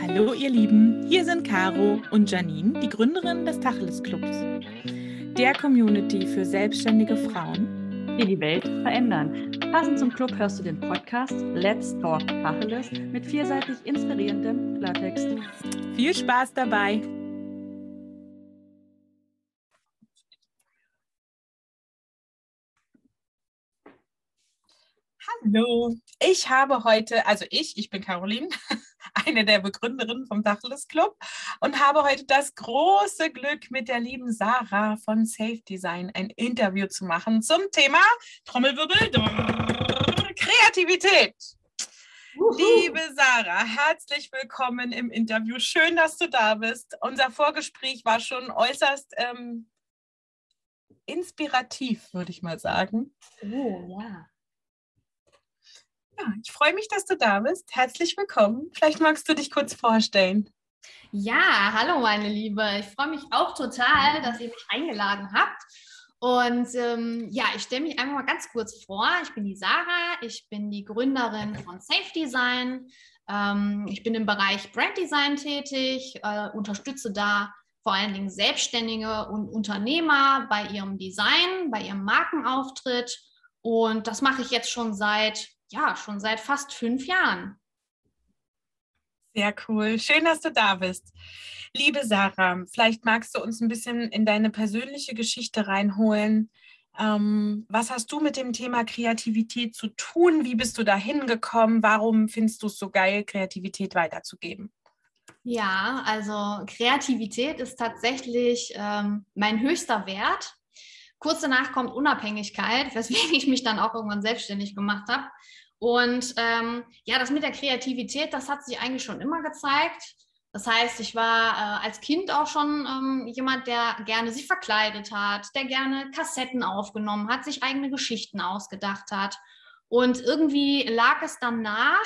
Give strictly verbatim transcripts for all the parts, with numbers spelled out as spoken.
Hallo ihr Lieben, hier sind Caro und Janine, die Gründerinnen des Dachless Clubs, der Community für selbstständige Frauen, die die Welt verändern. Passend zum Club hörst du den Podcast Let's Talk Tacheles mit vielseitig inspirierendem Klartext. Viel Spaß dabei! Hallo, ich habe heute, also ich, ich bin Carolin, eine der Begründerinnen vom Dachless Club und habe heute das große Glück, mit der lieben Sarah von Safe Design ein Interview zu machen zum Thema Trommelwirbel, Kreativität. Uhu. Liebe Sarah, herzlich willkommen im Interview. Schön, dass du da bist. Unser Vorgespräch war schon äußerst ähm, inspirativ, würde ich mal sagen. Oh, ja. Ja, ich freue mich, dass du da bist. Herzlich willkommen. Vielleicht magst du dich kurz vorstellen. Ja, hallo meine Liebe. Ich freue mich auch total, dass ihr mich eingeladen habt. Und ähm, ja, ich stelle mich einfach mal ganz kurz vor. Ich bin die Sarah. Ich bin die Gründerin von Safe Design. Ähm, ich bin im Bereich Brand Design tätig, äh, unterstütze da vor allen Dingen Selbstständige und Unternehmer bei ihrem Design, bei ihrem Markenauftritt. Und das mache ich jetzt schon seit... Ja, schon seit fast fünf Jahren. Sehr cool. Schön, dass du da bist. Liebe Sarah, vielleicht magst du uns ein bisschen in deine persönliche Geschichte reinholen. Ähm, was hast du mit dem Thema Kreativität zu tun? Wie bist du da hingekommen? Warum findest du es so geil, Kreativität weiterzugeben? Ja, also Kreativität ist tatsächlich ähm, mein höchster Wert. Kurz danach kommt Unabhängigkeit, weswegen ich mich dann auch irgendwann selbstständig gemacht habe. Und ähm, ja, das mit der Kreativität, das hat sich eigentlich schon immer gezeigt. Das heißt, ich war äh, als Kind auch schon ähm, jemand, der gerne sich verkleidet hat, der gerne Kassetten aufgenommen hat, sich eigene Geschichten ausgedacht hat. Und irgendwie lag es dann nah,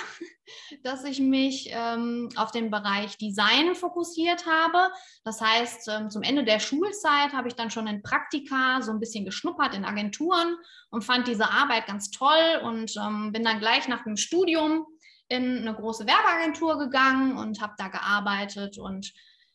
dass ich mich ähm, auf den Bereich Design fokussiert habe. Das heißt, ähm, zum Ende der Schulzeit habe ich dann schon in Praktika so ein bisschen geschnuppert in Agenturen und fand diese Arbeit ganz toll und ähm, bin dann gleich nach dem Studium in eine große Werbeagentur gegangen und habe da gearbeitet. Und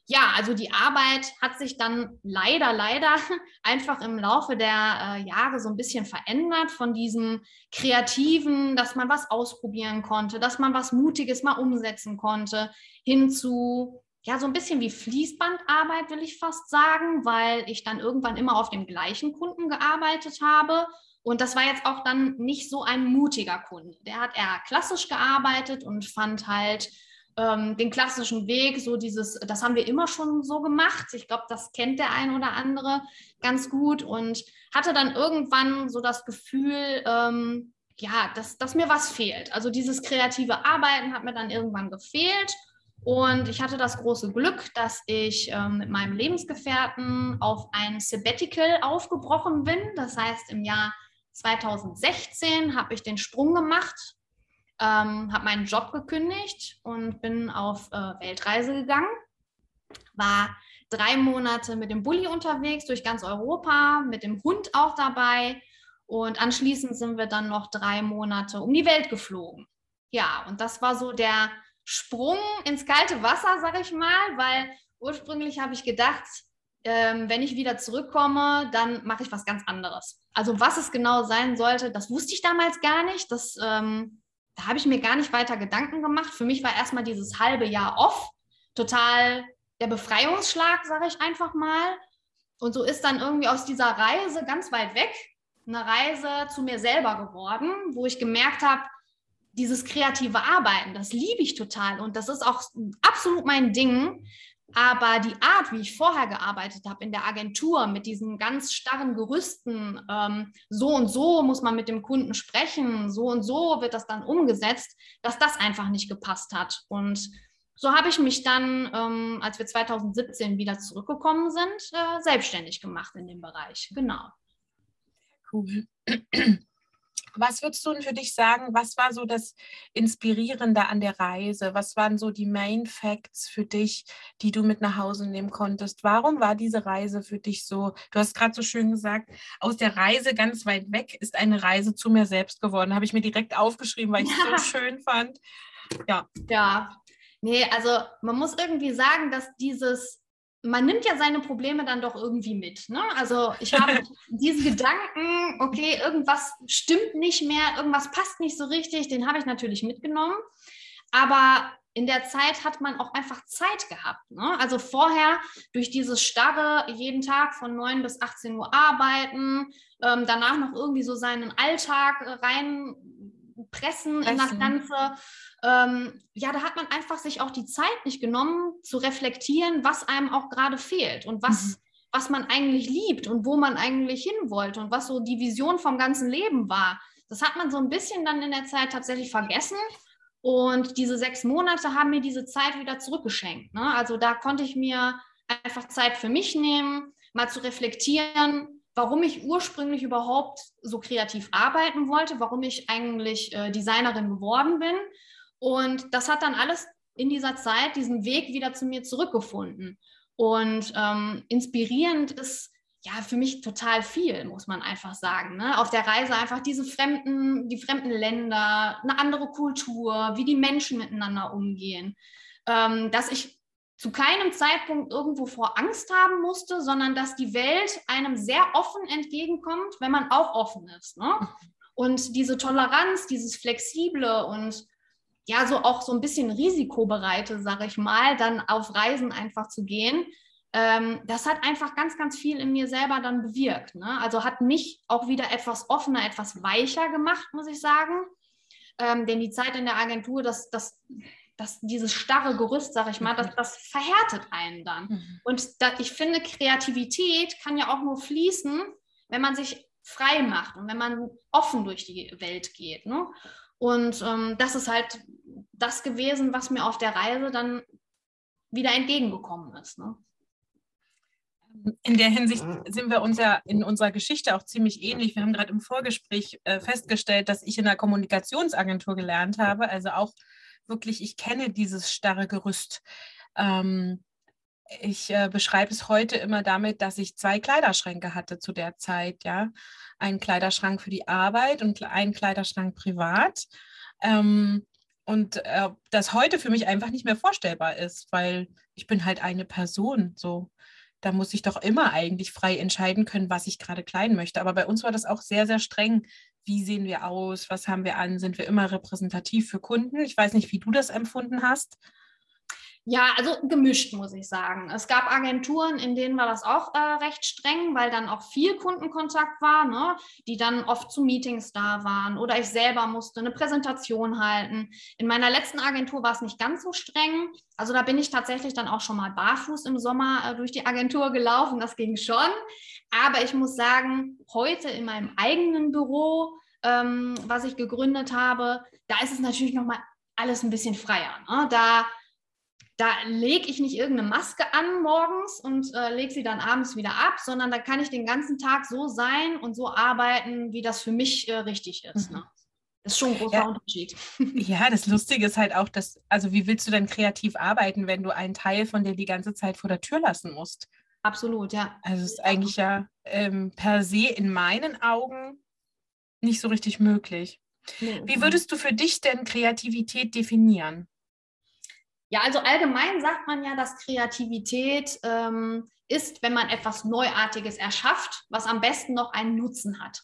ja, also die Arbeit hat sich dann leider, leider einfach im Laufe der äh, Jahre so ein bisschen verändert von diesem Kreativen, dass man was ausprobieren konnte, dass man was Mutiges mal umsetzen konnte, hin zu, ja, so ein bisschen wie Fließbandarbeit, will ich fast sagen, weil ich dann irgendwann immer auf dem gleichen Kunden gearbeitet habe. Und das war jetzt auch dann nicht so ein mutiger Kunde. Der hat eher klassisch gearbeitet und fand halt, den klassischen Weg, so dieses, das haben wir immer schon so gemacht. Ich glaube, das kennt der ein oder andere ganz gut und hatte dann irgendwann so das Gefühl, ähm, ja, dass, dass mir was fehlt. Also dieses kreative Arbeiten hat mir dann irgendwann gefehlt und ich hatte das große Glück, dass ich ähm, mit meinem Lebensgefährten auf ein Sabbatical aufgebrochen bin. Das heißt, im Jahr zweitausendsechzehn habe ich den Sprung gemacht. Ähm, habe meinen Job gekündigt und bin auf äh, Weltreise gegangen, war drei Monate mit dem Bulli unterwegs durch ganz Europa, mit dem Hund auch dabei und anschließend sind wir dann noch drei Monate um die Welt geflogen. Ja, und das war so der Sprung ins kalte Wasser, sage ich mal, weil ursprünglich habe ich gedacht, ähm, wenn ich wieder zurückkomme, dann mache ich was ganz anderes. Also was es genau sein sollte, das wusste ich damals gar nicht, das ähm, Da habe ich mir gar nicht weiter Gedanken gemacht. Für mich war erstmal dieses halbe Jahr off total der Befreiungsschlag, sage ich einfach mal. Und so ist dann irgendwie aus dieser Reise ganz weit weg eine Reise zu mir selber geworden, wo ich gemerkt habe, dieses kreative Arbeiten, das liebe ich total und das ist auch absolut mein Ding. Aber die Art, wie ich vorher gearbeitet habe in der Agentur mit diesen ganz starren Gerüsten, ähm, so und so muss man mit dem Kunden sprechen, so und so wird das dann umgesetzt, dass das einfach nicht gepasst hat. Und so habe ich mich dann, ähm, als wir zweitausendsiebzehn wieder zurückgekommen sind, äh, selbstständig gemacht in dem Bereich. Genau. Cool. Was würdest du denn für dich sagen, was war so das Inspirierende an der Reise? Was waren so die Main Facts für dich, die du mit nach Hause nehmen konntest? Warum war diese Reise für dich so, du hast gerade so schön gesagt, aus der Reise ganz weit weg ist eine Reise zu mir selbst geworden. Habe ich mir direkt aufgeschrieben, weil ich es ja so schön fand. Ja. Ja. Nee, also man muss irgendwie sagen, dass dieses, man nimmt ja seine Probleme dann doch irgendwie mit. Ne? Also ich habe diesen Gedanken, okay, irgendwas stimmt nicht mehr, irgendwas passt nicht so richtig, den habe ich natürlich mitgenommen. Aber in der Zeit hat man auch einfach Zeit gehabt. Ne? Also vorher durch dieses starre, jeden Tag von neun bis achtzehn Uhr arbeiten, ähm, danach noch irgendwie so seinen Alltag reinpressen in das Ganze. Ähm, ja, da hat man einfach sich auch die Zeit nicht genommen, zu reflektieren, was einem auch gerade fehlt und was, mhm. was man eigentlich liebt und wo man eigentlich hin wollte und was so die Vision vom ganzen Leben war. Das hat man so ein bisschen dann in der Zeit tatsächlich vergessen. Und diese sechs Monate haben mir diese Zeit wieder zurückgeschenkt. Ne? Also da konnte ich mir einfach Zeit für mich nehmen, mal zu reflektieren, warum ich ursprünglich überhaupt so kreativ arbeiten wollte, warum ich eigentlich äh, Designerin geworden bin. Und das hat dann alles in dieser Zeit, diesen Weg wieder zu mir zurückgefunden. Und ähm, inspirierend ist ja für mich total viel, muss man einfach sagen. Ne? Auf der Reise einfach diese fremden, die fremden Länder, eine andere Kultur, wie die Menschen miteinander umgehen. Ähm, dass ich zu keinem Zeitpunkt irgendwo vor Angst haben musste, sondern dass die Welt einem sehr offen entgegenkommt, wenn man auch offen ist. Ne? Und diese Toleranz, dieses Flexible und ja so auch so ein bisschen risikobereite, sage ich mal, dann auf Reisen einfach zu gehen, das hat einfach ganz, ganz viel in mir selber dann bewirkt. Ne? Also hat mich auch wieder etwas offener, etwas weicher gemacht, muss ich sagen. Ähm, denn die Zeit in der Agentur, das, das, das, dieses starre Gerüst, sage ich mal, das, das verhärtet einen dann. Mhm. Und da, ich finde, Kreativität kann ja auch nur fließen, wenn man sich frei macht und wenn man offen durch die Welt geht. Ne? Und ähm, das ist halt das gewesen, was mir auf der Reise dann wieder entgegengekommen ist. Ne? In der Hinsicht sind wir uns ja in unserer Geschichte auch ziemlich ähnlich. Wir haben gerade im Vorgespräch äh, festgestellt, dass ich in einer Kommunikationsagentur gelernt habe. Also auch wirklich, ich kenne dieses starre Gerüst. Ähm, ich äh, beschreibe es heute immer damit, dass ich zwei Kleiderschränke hatte zu der Zeit. Ja? Einen Kleiderschrank für die Arbeit und einen Kleiderschrank privat. Ähm, und äh, das heute für mich einfach nicht mehr vorstellbar ist, weil ich bin halt eine Person, so. Da muss ich doch immer eigentlich frei entscheiden können, was ich gerade kleiden möchte. Aber bei uns war das auch sehr, sehr streng. Wie sehen wir aus? Was haben wir an? Sind wir immer repräsentativ für Kunden? Ich weiß nicht, wie du das empfunden hast. Ja, also gemischt, muss ich sagen. Es gab Agenturen, in denen war das auch äh, recht streng, weil dann auch viel Kundenkontakt war, ne? Die dann oft zu Meetings da waren oder ich selber musste eine Präsentation halten. In meiner letzten Agentur war es nicht ganz so streng. Also da bin ich tatsächlich dann auch schon mal barfuß im Sommer äh, durch die Agentur gelaufen. Das ging schon. Aber ich muss sagen, heute in meinem eigenen Büro, ähm, was ich gegründet habe, da ist es natürlich nochmal alles ein bisschen freier. Ne? Da Da lege ich nicht irgendeine Maske an morgens und äh, lege sie dann abends wieder ab, sondern da kann ich den ganzen Tag so sein und so arbeiten, wie das für mich äh, richtig ist. Ne? Das ist schon ein großer ja. Unterschied. Ja, das Lustige ist halt auch, dass, also wie willst du denn kreativ arbeiten, wenn du einen Teil von dir die ganze Zeit vor der Tür lassen musst? Absolut, ja. Also es ist eigentlich ja ähm, per se in meinen Augen nicht so richtig möglich. Nee, wie würdest du für dich denn Kreativität definieren? Ja, also allgemein sagt man ja, dass Kreativität ähm, ist, wenn man etwas Neuartiges erschafft, was am besten noch einen Nutzen hat.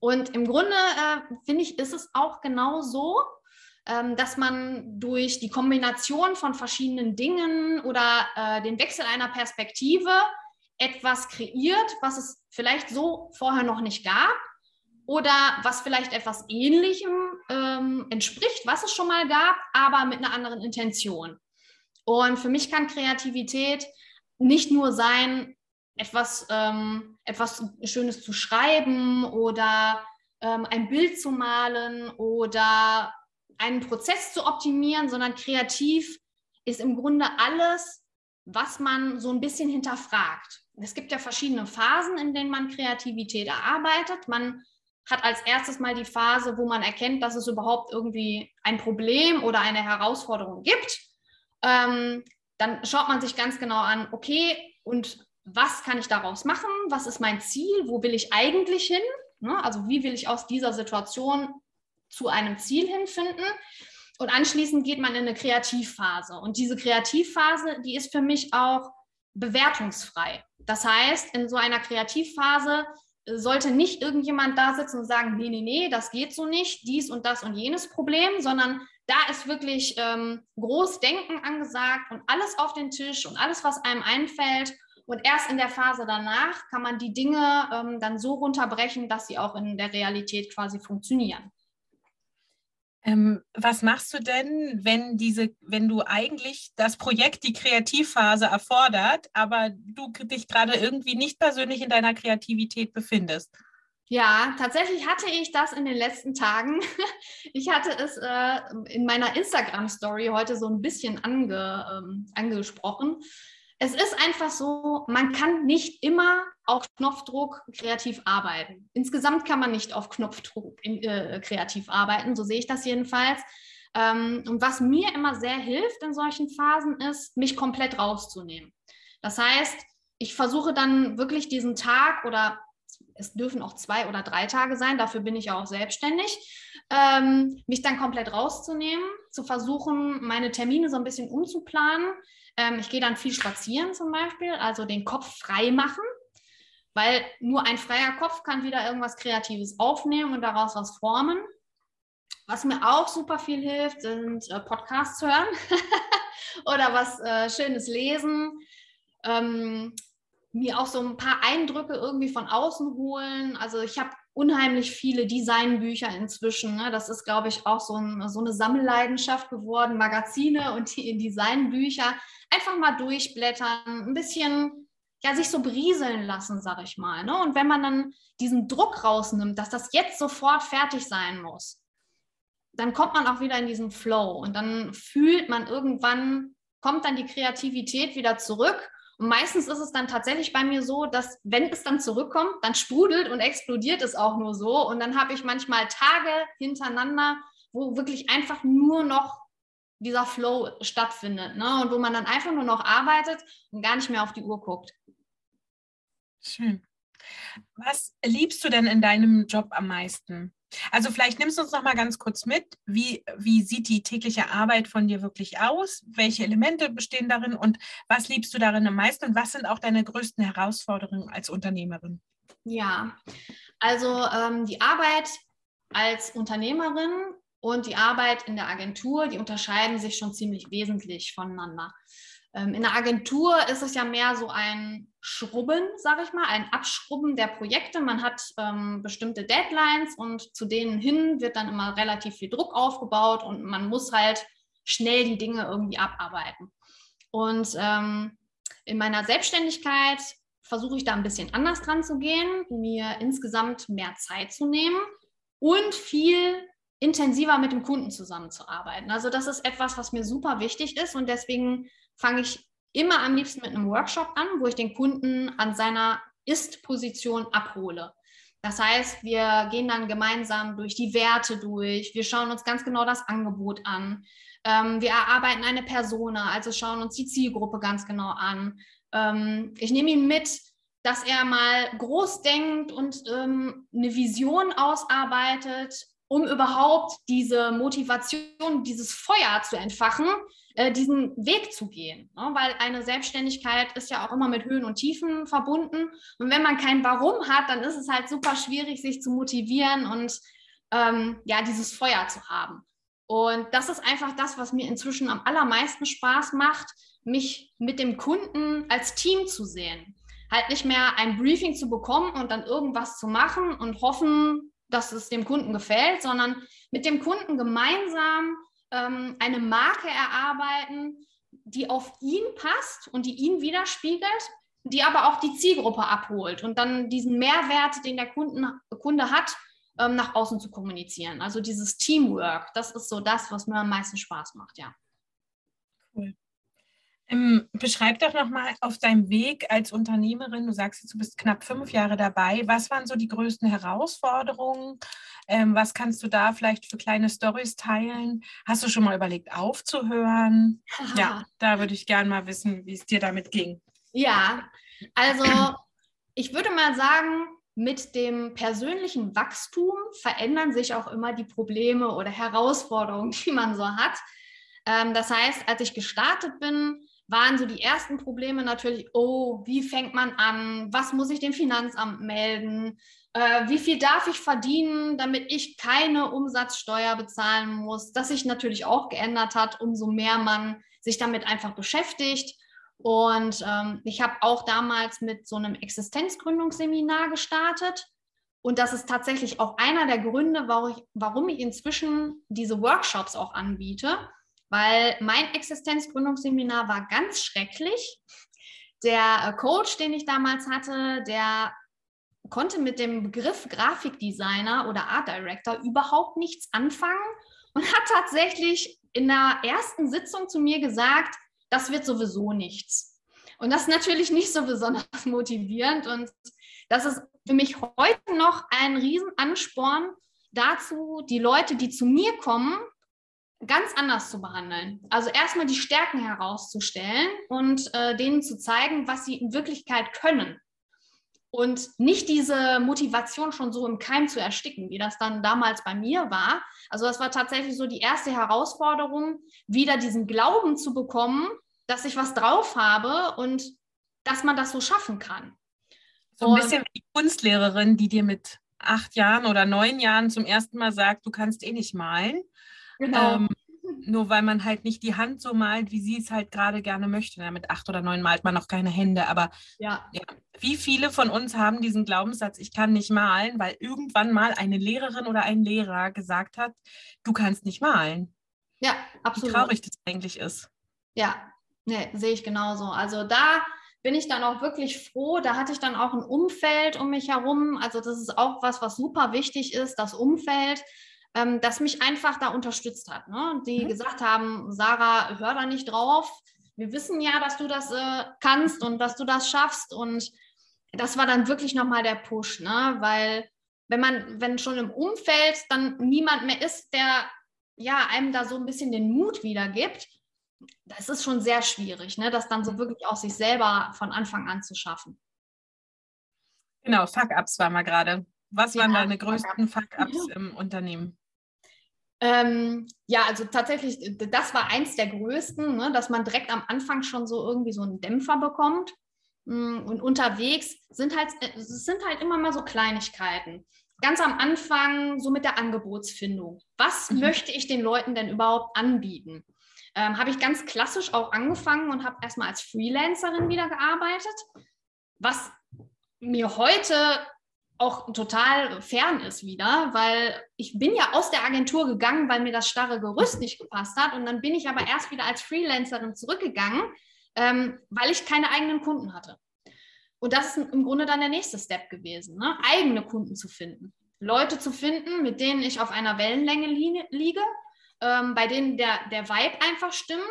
Und im Grunde, äh, finde ich, ist es auch genau so, ähm, dass man durch die Kombination von verschiedenen Dingen oder äh, den Wechsel einer Perspektive etwas kreiert, was es vielleicht so vorher noch nicht gab. Oder was vielleicht etwas Ähnlichem ähm, entspricht, was es schon mal gab, aber mit einer anderen Intention. Und für mich kann Kreativität nicht nur sein, etwas, ähm, etwas Schönes zu schreiben oder ähm, ein Bild zu malen oder einen Prozess zu optimieren, sondern kreativ ist im Grunde alles, was man so ein bisschen hinterfragt. Es gibt ja verschiedene Phasen, in denen man Kreativität erarbeitet. Man hat als erstes mal die Phase, wo man erkennt, dass es überhaupt irgendwie ein Problem oder eine Herausforderung gibt. Ähm, dann schaut man sich ganz genau an, okay, und was kann ich daraus machen? Was ist mein Ziel? Wo will ich eigentlich hin? Ne? Also wie will ich aus dieser Situation zu einem Ziel hinfinden? Und anschließend geht man in eine Kreativphase. Und diese Kreativphase, die ist für mich auch bewertungsfrei. Das heißt, in so einer Kreativphase sollte nicht irgendjemand da sitzen und sagen, nee, nee, nee, das geht so nicht, dies und das und jenes Problem, sondern da ist wirklich ähm, Großdenken angesagt und alles auf den Tisch und alles, was einem einfällt. Und erst in der Phase danach kann man die Dinge ähm, dann so runterbrechen, dass sie auch in der Realität quasi funktionieren. Ähm, was machst du denn, wenn diese, wenn du eigentlich das Projekt, die Kreativphase erfordert, aber du dich gerade irgendwie nicht persönlich in deiner Kreativität befindest? Ja, tatsächlich hatte ich das in den letzten Tagen. Ich hatte es äh, in meiner Instagram-Story heute so ein bisschen ange, ähm, angesprochen. Es ist einfach so, man kann nicht immer auf Knopfdruck kreativ arbeiten. Insgesamt kann man nicht auf Knopfdruck in, äh, kreativ arbeiten, so sehe ich das jedenfalls. Ähm, und was mir immer sehr hilft in solchen Phasen ist, mich komplett rauszunehmen. Das heißt, ich versuche dann wirklich diesen Tag oder es dürfen auch zwei oder drei Tage sein, dafür bin ich ja auch selbstständig, ähm, mich dann komplett rauszunehmen, zu versuchen, meine Termine so ein bisschen umzuplanen. Ähm, ich gehe dann viel spazieren zum Beispiel, also den Kopf frei machen, weil nur ein freier Kopf kann wieder irgendwas Kreatives aufnehmen und daraus was formen. Was mir auch super viel hilft, sind äh, Podcasts hören oder was äh, Schönes lesen. Ähm, mir auch so ein paar Eindrücke irgendwie von außen holen. Also ich habe unheimlich viele Designbücher inzwischen. Ne? Das ist, glaube ich, auch so, ein, so eine Sammelleidenschaft geworden. Magazine und die Designbücher. Einfach mal durchblättern, ein bisschen ja, sich so berieseln lassen, sage ich mal. Ne? Und wenn man dann diesen Druck rausnimmt, dass das jetzt sofort fertig sein muss, dann kommt man auch wieder in diesen Flow. Und dann fühlt man irgendwann, kommt dann die Kreativität wieder zurück. Und meistens ist es dann tatsächlich bei mir so, dass wenn es dann zurückkommt, dann sprudelt und explodiert es auch nur so. Und dann habe ich manchmal Tage hintereinander, wo wirklich einfach nur noch dieser Flow stattfindet, ne? Und wo man dann einfach nur noch arbeitet und gar nicht mehr auf die Uhr guckt. Schön. Was liebst du denn in deinem Job am meisten? Also vielleicht nimmst du uns noch mal ganz kurz mit, wie, wie sieht die tägliche Arbeit von dir wirklich aus? Welche Elemente bestehen darin und was liebst du darin am meisten? Und was sind auch deine größten Herausforderungen als Unternehmerin? Ja, also ähm, die Arbeit als Unternehmerin und die Arbeit in der Agentur, die unterscheiden sich schon ziemlich wesentlich voneinander. Ähm, in der Agentur ist es ja mehr so ein Schrubben, sage ich mal, ein Abschrubben der Projekte. Man hat ähm, bestimmte Deadlines und zu denen hin wird dann immer relativ viel Druck aufgebaut und man muss halt schnell die Dinge irgendwie abarbeiten. Und ähm, in meiner Selbstständigkeit versuche ich da ein bisschen anders dran zu gehen, mir insgesamt mehr Zeit zu nehmen und viel intensiver mit dem Kunden zusammenzuarbeiten. Also das ist etwas, was mir super wichtig ist und deswegen fange ich immer am liebsten mit einem Workshop an, wo ich den Kunden an seiner Ist-Position abhole. Das heißt, wir gehen dann gemeinsam durch die Werte durch, wir schauen uns ganz genau das Angebot an, ähm, wir erarbeiten eine Persona, also schauen uns die Zielgruppe ganz genau an. Ähm, ich nehme ihn mit, dass er mal groß denkt und ähm, eine Vision ausarbeitet, um überhaupt diese Motivation, dieses Feuer zu entfachen, äh, diesen Weg zu gehen. Ne? Weil eine Selbstständigkeit ist ja auch immer mit Höhen und Tiefen verbunden. Und wenn man kein Warum hat, dann ist es halt super schwierig, sich zu motivieren und ähm, ja, dieses Feuer zu haben. Und das ist einfach das, was mir inzwischen am allermeisten Spaß macht, mich mit dem Kunden als Team zu sehen. Halt nicht mehr ein Briefing zu bekommen und dann irgendwas zu machen und hoffen, dass es dem Kunden gefällt, sondern mit dem Kunden gemeinsam ähm, eine Marke erarbeiten, die auf ihn passt und die ihn widerspiegelt, die aber auch die Zielgruppe abholt und dann diesen Mehrwert, den der Kunden, Kunde hat, ähm, nach außen zu kommunizieren. Also dieses Teamwork, das ist so das, was mir am meisten Spaß macht, ja. Cool. Ähm, beschreib doch nochmal auf deinem Weg als Unternehmerin, du sagst jetzt, du bist knapp fünf Jahre dabei, was waren so die größten Herausforderungen, ähm, was kannst du da vielleicht für kleine Storys teilen, hast du schon mal überlegt aufzuhören? Aha. Ja, da würde ich gerne mal wissen, wie es dir damit ging. Ja, also ich würde mal sagen, mit dem persönlichen Wachstum verändern sich auch immer die Probleme oder Herausforderungen, die man so hat. Ähm, das heißt, als ich gestartet bin, waren so die ersten Probleme natürlich, oh, wie fängt man an? Was muss ich dem Finanzamt melden? Äh, wie viel darf ich verdienen, damit ich keine Umsatzsteuer bezahlen muss? Das sich natürlich auch geändert hat, umso mehr man sich damit einfach beschäftigt. Und ähm, ich habe auch damals mit so einem Existenzgründungsseminar gestartet. Und das ist tatsächlich auch einer der Gründe, warum ich, warum ich inzwischen diese Workshops auch anbiete. Weil mein Existenzgründungsseminar war ganz schrecklich. Der Coach, den ich damals hatte, der konnte mit dem Begriff Grafikdesigner oder Art Director überhaupt nichts anfangen und hat tatsächlich in der ersten Sitzung zu mir gesagt, das wird sowieso nichts. Und das ist natürlich nicht so besonders motivierend. Und das ist für mich heute noch ein Riesenansporn dazu, die Leute, die zu mir kommen, ganz anders zu behandeln. Also erstmal die Stärken herauszustellen und äh, denen zu zeigen, was sie in Wirklichkeit können. Und nicht diese Motivation schon so im Keim zu ersticken, wie das dann damals bei mir war. Also das war tatsächlich so die erste Herausforderung, wieder diesen Glauben zu bekommen, dass ich was drauf habe und dass man das so schaffen kann. So ein bisschen und, wie die Kunstlehrerin, die dir mit acht Jahren oder neun Jahren zum ersten Mal sagt, du kannst eh nicht malen. Genau. Ähm, nur weil man halt nicht die Hand so malt, wie sie es halt gerade gerne möchte. Ja, mit acht oder neun malt man noch keine Hände. Aber ja. Ja, wie viele von uns haben diesen Glaubenssatz, ich kann nicht malen, weil irgendwann mal eine Lehrerin oder ein Lehrer gesagt hat, du kannst nicht malen. Ja, absolut. Wie traurig das eigentlich ist. Ja, nee, sehe ich genauso. Also da bin ich dann auch wirklich froh. Da hatte ich dann auch ein Umfeld um mich herum. Also das ist auch was, was super wichtig ist, das Umfeld. Ähm, das mich einfach da unterstützt hat. Ne? Die mhm. gesagt haben, Sarah, hör da nicht drauf. Wir wissen ja, dass du das äh, kannst und dass du das schaffst. Und das war dann wirklich nochmal der Push. Ne? Weil wenn man, wenn schon im Umfeld dann niemand mehr ist, der ja, einem da so ein bisschen den Mut wiedergibt, das ist schon sehr schwierig, ne? Das dann so wirklich auch sich selber von Anfang an zu schaffen. Genau, Fuck-Ups waren wir gerade. Was waren ja, deine größten Fuck-Ups ja. im Unternehmen? Ähm, ja, also tatsächlich, das war eins der größten, ne, dass man direkt am Anfang schon so irgendwie so einen Dämpfer bekommt. Und unterwegs sind halt, sind halt immer mal so Kleinigkeiten. Ganz am Anfang so mit der Angebotsfindung. Was mhm. möchte ich den Leuten denn überhaupt anbieten? Ähm, habe ich ganz klassisch auch angefangen und habe erstmal als Freelancerin wieder gearbeitet. Was mir heute auch total fern ist wieder, weil ich bin ja aus der Agentur gegangen, weil mir das starre Gerüst nicht gepasst hat und dann bin ich aber erst wieder als Freelancerin zurückgegangen, ähm, weil ich keine eigenen Kunden hatte. Und das ist im Grunde dann der nächste Step gewesen, ne? Eigene Kunden zu finden, Leute zu finden, mit denen ich auf einer Wellenlänge li- liege, ähm, bei denen der, der Vibe einfach stimmt,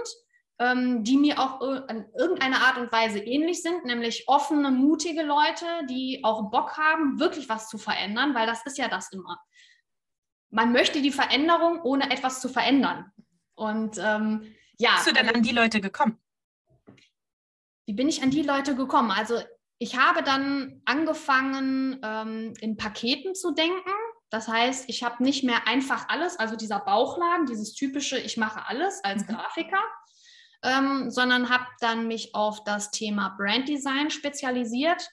ähm, die mir auch ir- in irgendeiner Art und Weise ähnlich sind, nämlich offene, mutige Leute, die auch Bock haben, wirklich was zu verändern, weil das ist ja das immer. Man möchte die Veränderung, ohne etwas zu verändern. Und ähm, ja. Bist du denn an die Leute gekommen? Wie bin ich an die Leute gekommen? Also ich habe dann angefangen, ähm, in Paketen zu denken. Das heißt, ich habe nicht mehr einfach alles, also dieser Bauchladen, dieses typische, ich mache alles als mhm. Grafiker, Ähm, sondern habe dann mich auf das Thema Branddesign spezialisiert.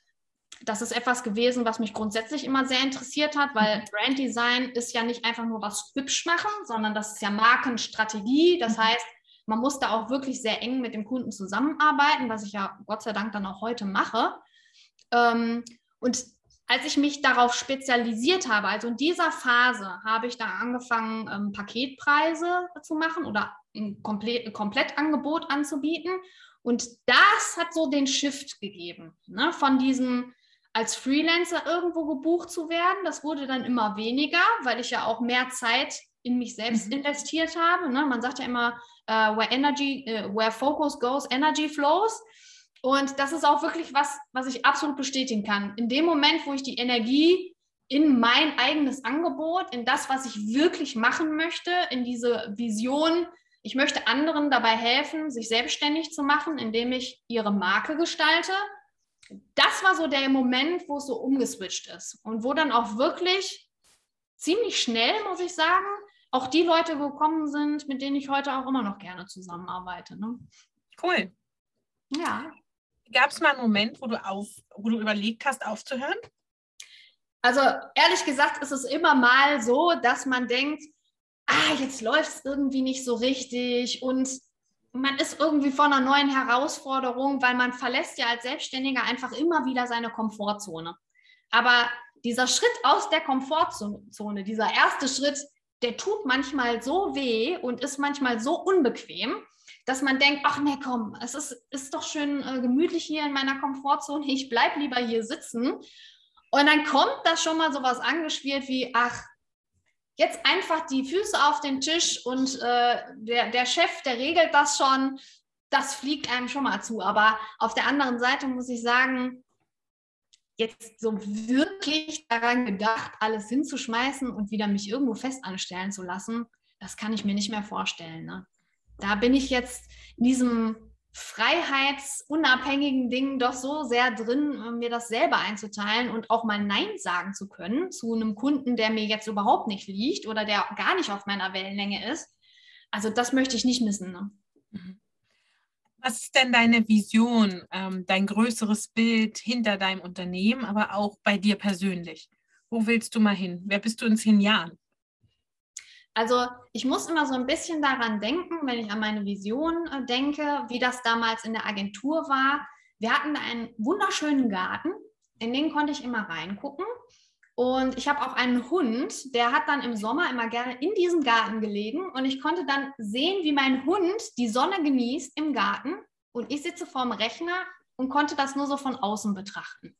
Das ist etwas gewesen, was mich grundsätzlich immer sehr interessiert hat, weil Branddesign ist ja nicht einfach nur was hübsch machen, sondern das ist ja Markenstrategie. Das heißt, man muss da auch wirklich sehr eng mit dem Kunden zusammenarbeiten, was ich ja Gott sei Dank dann auch heute mache. Ähm, und als ich mich darauf spezialisiert habe, also in dieser Phase, habe ich da angefangen, ähm, Paketpreise zu machen oder ein Komple- Komplettangebot anzubieten. Und das hat so den Shift gegeben, ne? Von diesem als Freelancer irgendwo gebucht zu werden. Das wurde dann immer weniger, weil ich ja auch mehr Zeit in mich selbst investiert habe. Ne? Man sagt ja immer, uh, where energy, uh, where focus goes, energy flows. Und das ist auch wirklich was, was ich absolut bestätigen kann. In dem Moment, wo ich die Energie in mein eigenes Angebot, in das, was ich wirklich machen möchte, in diese Vision, ich möchte anderen dabei helfen, sich selbstständig zu machen, indem ich ihre Marke gestalte. das war so der Moment, wo es so umgeswitcht ist und wo dann auch wirklich ziemlich schnell, muss ich sagen, auch die Leute gekommen sind, mit denen ich heute auch immer noch gerne zusammenarbeite. Ne? Cool. Ja. Gab es mal einen Moment, wo du, auf, wo du überlegt hast, aufzuhören? Also ehrlich gesagt ist es immer mal so, dass man denkt, ah, jetzt läuft es irgendwie nicht so richtig und man ist irgendwie vor einer neuen Herausforderung, weil man verlässt ja als Selbstständiger einfach immer wieder seine Komfortzone. Aber dieser Schritt aus der Komfortzone, dieser erste Schritt, der tut manchmal so weh und ist manchmal so unbequem, dass man denkt, ach nee, komm, es ist, ist doch schön äh, gemütlich hier in meiner Komfortzone, ich bleib lieber hier sitzen. Und dann kommt da schon mal sowas angespielt wie, ach, jetzt einfach die Füße auf den Tisch und äh, der, der Chef, der regelt das schon, das fliegt einem schon mal zu. Aber auf der anderen Seite muss ich sagen, jetzt so wirklich daran gedacht, alles hinzuschmeißen und wieder mich irgendwo fest anstellen zu lassen, das kann ich mir nicht mehr vorstellen. Ne? Da bin ich jetzt in diesem freiheitsunabhängigen Dingen doch so sehr drin, mir das selber einzuteilen und auch mal Nein sagen zu können zu einem Kunden, der mir jetzt überhaupt nicht liegt oder der gar nicht auf meiner Wellenlänge ist. Also das möchte ich nicht missen. Ne? Was ist denn deine Vision, dein größeres Bild hinter deinem Unternehmen, aber auch bei dir persönlich? Wo willst du mal hin? Wer bist du in zehn Jahren? Also ich muss immer so ein bisschen daran denken, wenn ich an meine Vision denke, wie das damals in der Agentur war. Wir hatten einen wunderschönen Garten, in den konnte ich immer reingucken. Und ich habe auch einen Hund, der hat dann im Sommer immer gerne in diesem Garten gelegen. Und ich konnte dann sehen, wie mein Hund die Sonne genießt im Garten. Und ich sitze vorm Rechner und konnte das nur so von außen betrachten.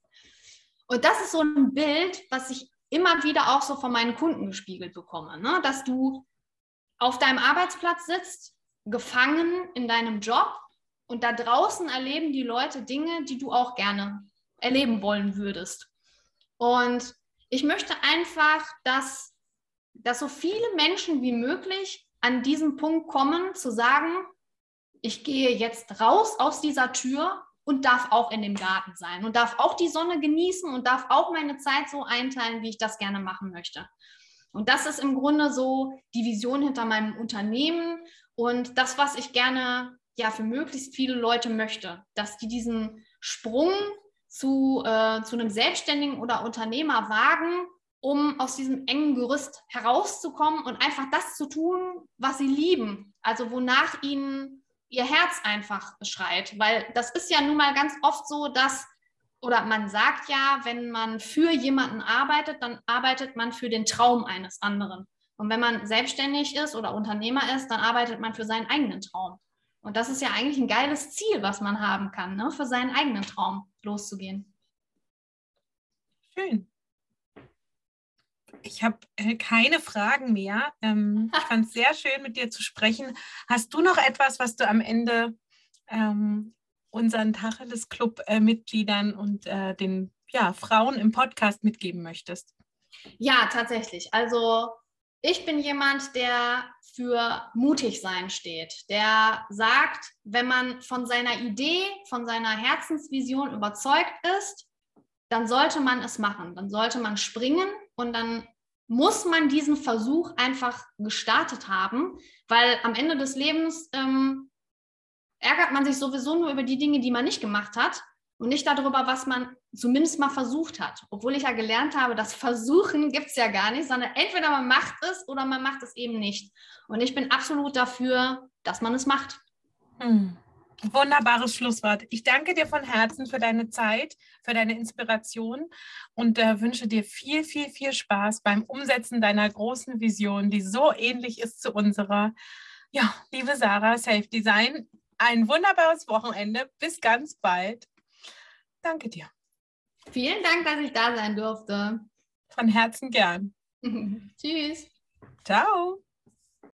Und das ist so ein Bild, was ich immer wieder auch so von meinen Kunden gespiegelt bekomme, ne? Dass du auf deinem Arbeitsplatz sitzt, gefangen in deinem Job und da draußen erleben die Leute Dinge, die du auch gerne erleben wollen würdest. Und ich möchte einfach, dass, dass so viele Menschen wie möglich an diesen Punkt kommen, zu sagen, ich gehe jetzt raus aus dieser Tür und darf auch in dem Garten sein und darf auch die Sonne genießen und darf auch meine Zeit so einteilen, wie ich das gerne machen möchte. Und das ist im Grunde so die Vision hinter meinem Unternehmen und das, was ich gerne ja, für möglichst viele Leute möchte, dass die diesen Sprung zu, äh, zu einem Selbstständigen oder Unternehmer wagen, um aus diesem engen Gerüst herauszukommen und einfach das zu tun, was sie lieben, also wonach ihnen ihr Herz einfach schreit, weil das ist ja nun mal ganz oft so, dass, oder man sagt ja, wenn man für jemanden arbeitet, dann arbeitet man für den Traum eines anderen. Und wenn man selbstständig ist oder Unternehmer ist, dann arbeitet man für seinen eigenen Traum. Und das ist ja eigentlich ein geiles Ziel, was man haben kann, ne? Für seinen eigenen Traum loszugehen. Schön. Ich habe keine Fragen mehr. Ich fand es sehr schön, mit dir zu sprechen. Hast du noch etwas, was du am Ende ähm, unseren Tacheles Club-Mitgliedern und äh, den ja, Frauen im Podcast mitgeben möchtest? Ja, tatsächlich. Also ich bin jemand, der für mutig sein steht, der sagt, wenn man von seiner Idee, von seiner Herzensvision überzeugt ist, dann sollte man es machen, dann sollte man springen und dann muss man diesen Versuch einfach gestartet haben, weil am Ende des Lebens ähm, ärgert man sich sowieso nur über die Dinge, die man nicht gemacht hat und nicht darüber, was man zumindest mal versucht hat. Obwohl ich ja gelernt habe, das Versuchen gibt es ja gar nicht, sondern entweder man macht es oder man macht es eben nicht. Und ich bin absolut dafür, dass man es macht. Hm. Wunderbares Schlusswort. Ich danke dir von Herzen für deine Zeit, für deine Inspiration und äh, wünsche dir viel, viel, viel Spaß beim Umsetzen deiner großen Vision, die so ähnlich ist zu unserer. Ja, liebe Sarah, Safe Design, ein wunderbares Wochenende. Bis ganz bald. Danke dir. Vielen Dank, dass ich da sein durfte. Von Herzen gern. Tschüss. Ciao.